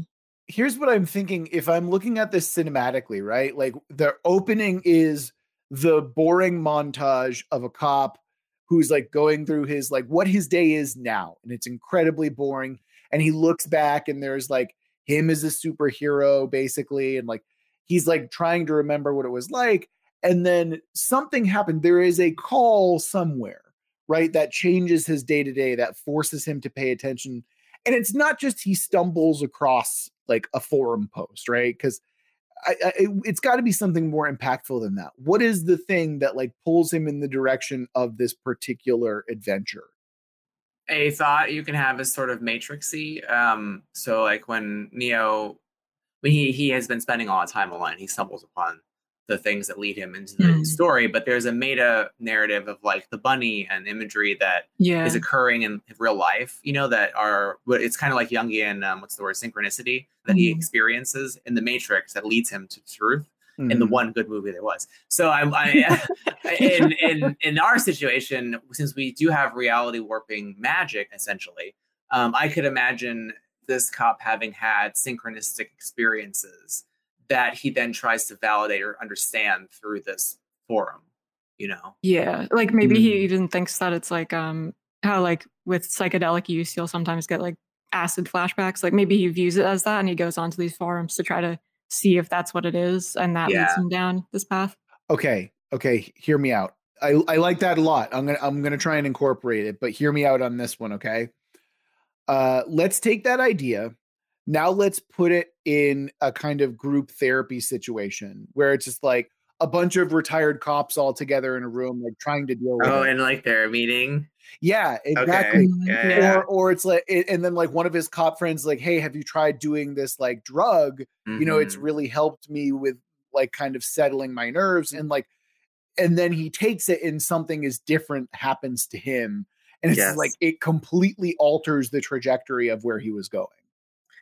Here's what I'm thinking. If I'm looking at this cinematically, right? Like the opening is the boring montage of a cop who's like going through his, like what his day is now. And it's incredibly boring. And he looks back and there's like him as a superhero basically. And like, he's like trying to remember what it was like. And then something happened. There is a call somewhere, right? That changes his day to day, that forces him to pay attention. And it's not just, he stumbles across like a forum post, right? Because I, I, it, it's got to be something more impactful than that. What is the thing that like pulls him in the direction of this particular adventure? A thought you can have is sort of matrixy. Um, so like when Neo, when he he has been spending a lot of time alone, he stumbles upon the things that lead him into the mm-hmm. story. But there's a meta narrative of like the bunny and imagery that yeah. is occurring in real life, you know, that are, it's kind of like Jungian, um, what's the word, synchronicity that mm-hmm. he experiences in the Matrix that leads him to truth mm-hmm. in the one good movie there was. So I'm I, in, in, in our situation, since we do have reality warping magic, essentially, um, I could imagine this cop having had synchronistic experiences that he then tries to validate or understand through this forum, you know? Yeah, like maybe mm-hmm. he even thinks that it's like um, how like with psychedelic use, you'll sometimes get like acid flashbacks. Like maybe he views it as that and he goes onto these forums to try to see if that's what it is. And that yeah. leads him down this path. Okay. Okay. Hear me out. I, I like that a lot. I'm going to, I'm going to try and incorporate it, but hear me out on this one. Okay. Uh, let's take that idea. Now let's put it in a kind of group therapy situation where it's just like a bunch of retired cops all together in a room, like trying to deal with Oh, it. And like they're meeting. Yeah, exactly. Okay. Yeah, or, yeah. or it's like, it, and then like one of his cop friends, like, hey, have you tried doing this like drug? Mm-hmm. You know, it's really helped me with like kind of settling my nerves. And like, and then he takes it and something is different happens to him. And it's yes. like, it completely alters the trajectory of where he was going.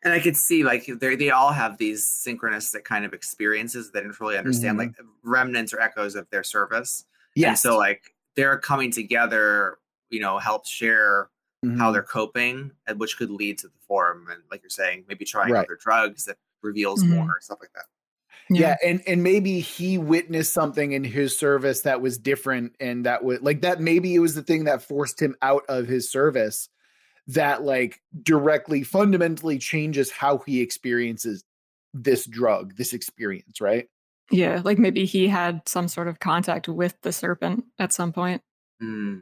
And I could see, like, they all have these synchronistic kind of experiences that didn't really understand, mm-hmm. like, remnants or echoes of their service. Yes. And so, like, they're coming together, you know, help share mm-hmm. how they're coping, and which could lead to the forum. And, like you're saying, maybe trying right. other drugs that reveals mm-hmm. more, stuff like that. Yeah. yeah. And and maybe he witnessed something in his service that was different. And that was, like, that maybe it was the thing that forced him out of his service. That like directly fundamentally changes how he experiences this drug, this experience, right? Yeah, like maybe he had some sort of contact with the serpent at some point. Mm.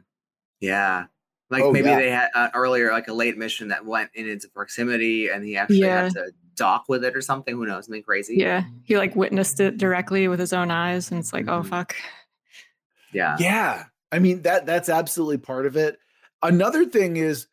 Yeah, like oh, maybe yeah. they had uh, earlier like a late mission that went in its proximity, and he actually yeah. had to dock with it or something. Who knows? Something crazy. Yeah, he like witnessed it directly with his own eyes, and it's like, mm-hmm. oh fuck. Yeah, yeah. I mean that that's absolutely part of it. Another thing is.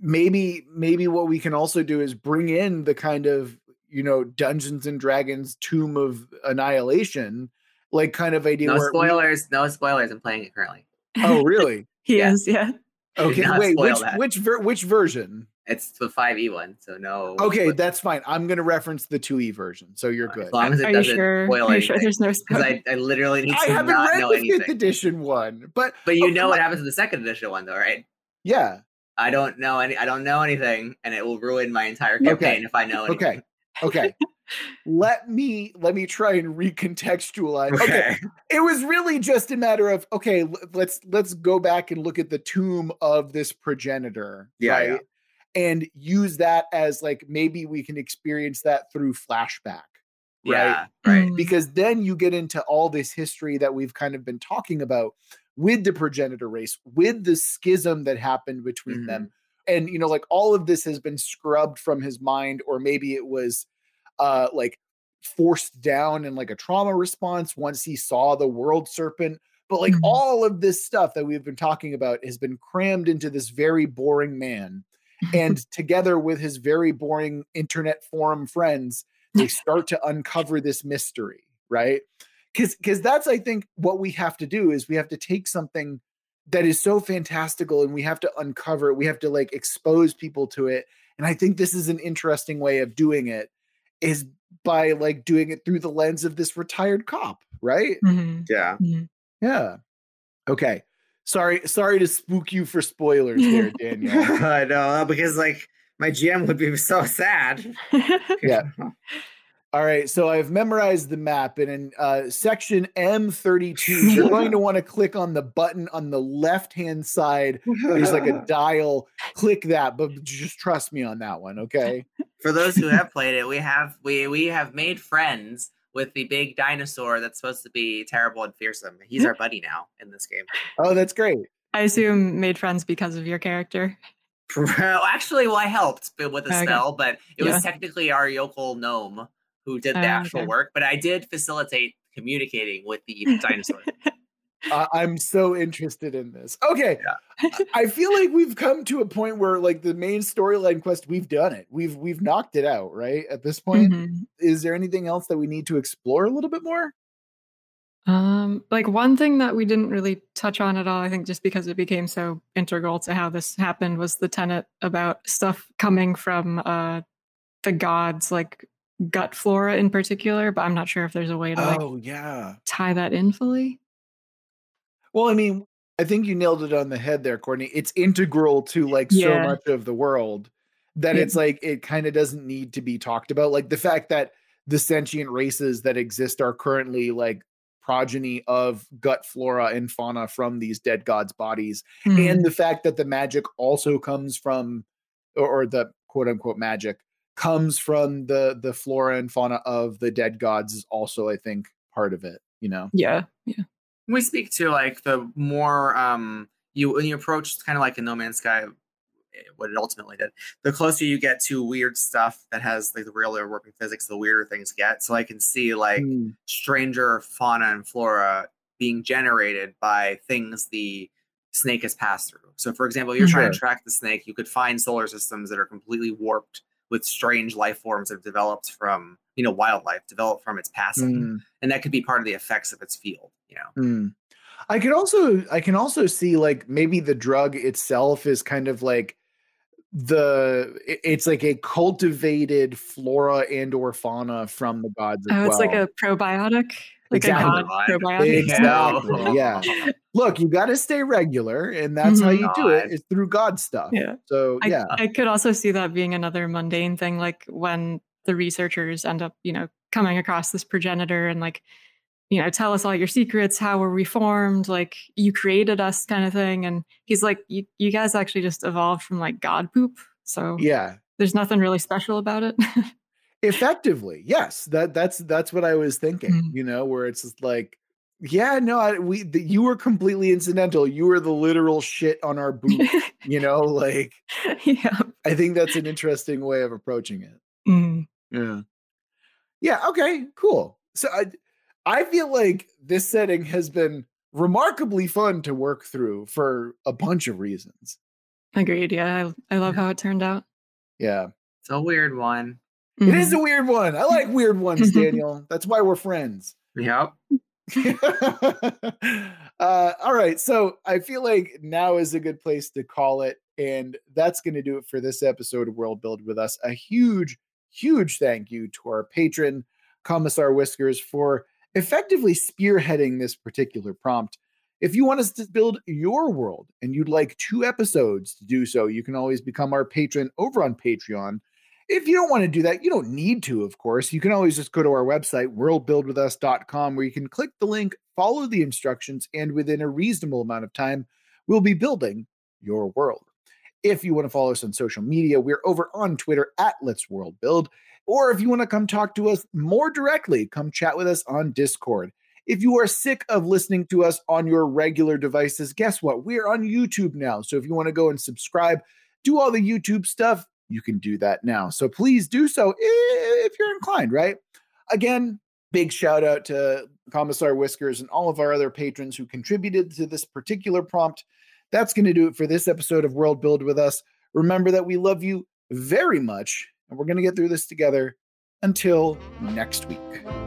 Maybe, maybe what we can also do is bring in the kind of, you know, Dungeons and Dragons Tomb of Annihilation, like kind of idea. No where spoilers, we... no spoilers. I'm playing it currently. Oh, really? he yeah. is, yeah. Okay, wait, which that. which ver- which version? It's the five E one, so no. Okay, but... that's fine. I'm going to reference the two E version, so you're right, good. As long as it Are doesn't you sure? spoil Are anything. Sure there's no spoil? I, I literally need I to haven't not read know the anything. fifth edition one, but but you oh, know what happens to the second edition one, though, right? Yeah. I don't know any. I don't know anything, and it will ruin my entire campaign okay. if I know anything. Okay, okay. let me let me try and recontextualize. Okay. okay, it was really just a matter of okay. Let's let's go back and look at the tomb of this progenitor, yeah, right? Yeah. And use that as like maybe we can experience that through flashback, right? Yeah, right. Because then you get into all this history that we've kind of been talking about. With the progenitor race, with the schism that happened between mm-hmm. them. And, you know, like all of this has been scrubbed from his mind, or maybe it was uh, like forced down in like a trauma response once he saw the world serpent. But like mm-hmm. all of this stuff that we've been talking about has been crammed into this very boring man. And together with his very boring internet forum friends, they start to uncover this mystery, right? Because because that's, I think, what we have to do is we have to take something that is so fantastical and we have to uncover it. We have to, like, expose people to it. And I think this is an interesting way of doing it is by, like, doing it through the lens of this retired cop, right? Mm-hmm. Yeah. Mm-hmm. Yeah. Okay. Sorry. Sorry to spook you for spoilers there, Daniel. I know, because, like, my G M would be so sad. yeah. All right, so I've memorized the map, and in uh, section M thirty-two, you're going to want to click on the button on the left-hand side. There's like a dial. Click that, but just trust me on that one, okay? For those who have played it, we have we we have made friends with the big dinosaur that's supposed to be terrible and fearsome. He's our buddy now in this game. Oh, that's great. I assume made friends because of your character. Well, actually, well, I helped with a okay. spell, but it yeah. was technically our yokel gnome. Who did the uh, actual okay. work, but I did facilitate communicating with the dinosaur. uh, I'm so interested in this. Okay. Yeah. I feel like we've come to a point where like the main storyline quest, we've done it. We've, we've knocked it out, right? At this point, mm-hmm. is there anything else that we need to explore a little bit more? Um, like one thing that we didn't really touch on at all, I think just because it became so integral to how this happened was the tenet about stuff coming from uh, the gods, like, gut flora in particular, but I'm not sure if there's a way to like, oh, yeah. tie that in fully. Well, I mean, I think you nailed it on the head there, Courtney. It's integral to like yeah. so much of the world that yeah. it's like it kind of doesn't need to be talked about. Like the fact that the sentient races that exist are currently like progeny of gut flora and fauna from these dead gods' bodies. Mm. And the fact that the magic also comes from, or, or the quote unquote magic comes from the the flora and fauna of the dead gods is also, I think, part of it, you know? Yeah. Yeah. We speak to like the more um you when you approach kind of like a No Man's Sky, what it ultimately did, the closer you get to weird stuff that has like the realer working physics, the weirder things get. So I can see like mm. stranger fauna and flora being generated by things the snake has passed through. So for example, if you're sure. trying to track the snake, you could find solar systems that are completely warped with strange life forms that have developed from, you know, wildlife developed from its passing. Mm. And that could be part of the effects of its field, you know? Mm. I could also, I can also see like maybe the drug itself is kind of like the, it's like a cultivated flora and or fauna from the gods. Oh, as well. It's like a probiotic. Like exactly. a god probiotic. Exactly. Yeah. Look, you got to stay regular, and that's mm-hmm. how you do it. It's through god stuff. Yeah. So yeah. I, I could also see that being another mundane thing. Like when the researchers end up, you know, coming across this progenitor and like, you know, tell us all your secrets. How were we formed? Like you created us, kind of thing. And he's like, you, you guys actually just evolved from like god poop. So yeah, there's nothing really special about it. Effectively. Yes. That that's, that's what I was thinking, mm-hmm. you know, where it's just like, yeah, no, I, we, the, you were completely incidental. You were the literal shit on our boot, you know, like, yeah. I think that's an interesting way of approaching it. Mm. Yeah. Yeah. Okay, cool. So I, I feel like this setting has been remarkably fun to work through for a bunch of reasons. Agreed. Yeah. I, I love yeah. how it turned out. Yeah. It's a weird one. Mm-hmm. It is a weird one. I like weird ones, Daniel. That's why we're friends. Yep. uh, all right. So I feel like now is a good place to call it. And that's going to do it for this episode of World Build With Us. A huge, huge thank you to our patron, Commissar Whiskers, for effectively spearheading this particular prompt. If you want us to build your world and you'd like two episodes to do so, you can always become our patron over on Patreon. If you don't want to do that, you don't need to, of course. You can always just go to our website, world build with us dot com, where you can click the link, follow the instructions, and within a reasonable amount of time, we'll be building your world. If you want to follow us on social media, we're over on Twitter at Let's World Build. Or if you want to come talk to us more directly, come chat with us on Discord. If you are sick of listening to us on your regular devices, guess what? We're on YouTube now. So if you want to go and subscribe, do all the YouTube stuff, you can do that now. So please do so if you're inclined, right? Again, big shout out to Commissar Whiskers and all of our other patrons who contributed to this particular prompt. That's going to do it for this episode of World Build With Us. Remember that we love you very much, and we're going to get through this together. Until next week.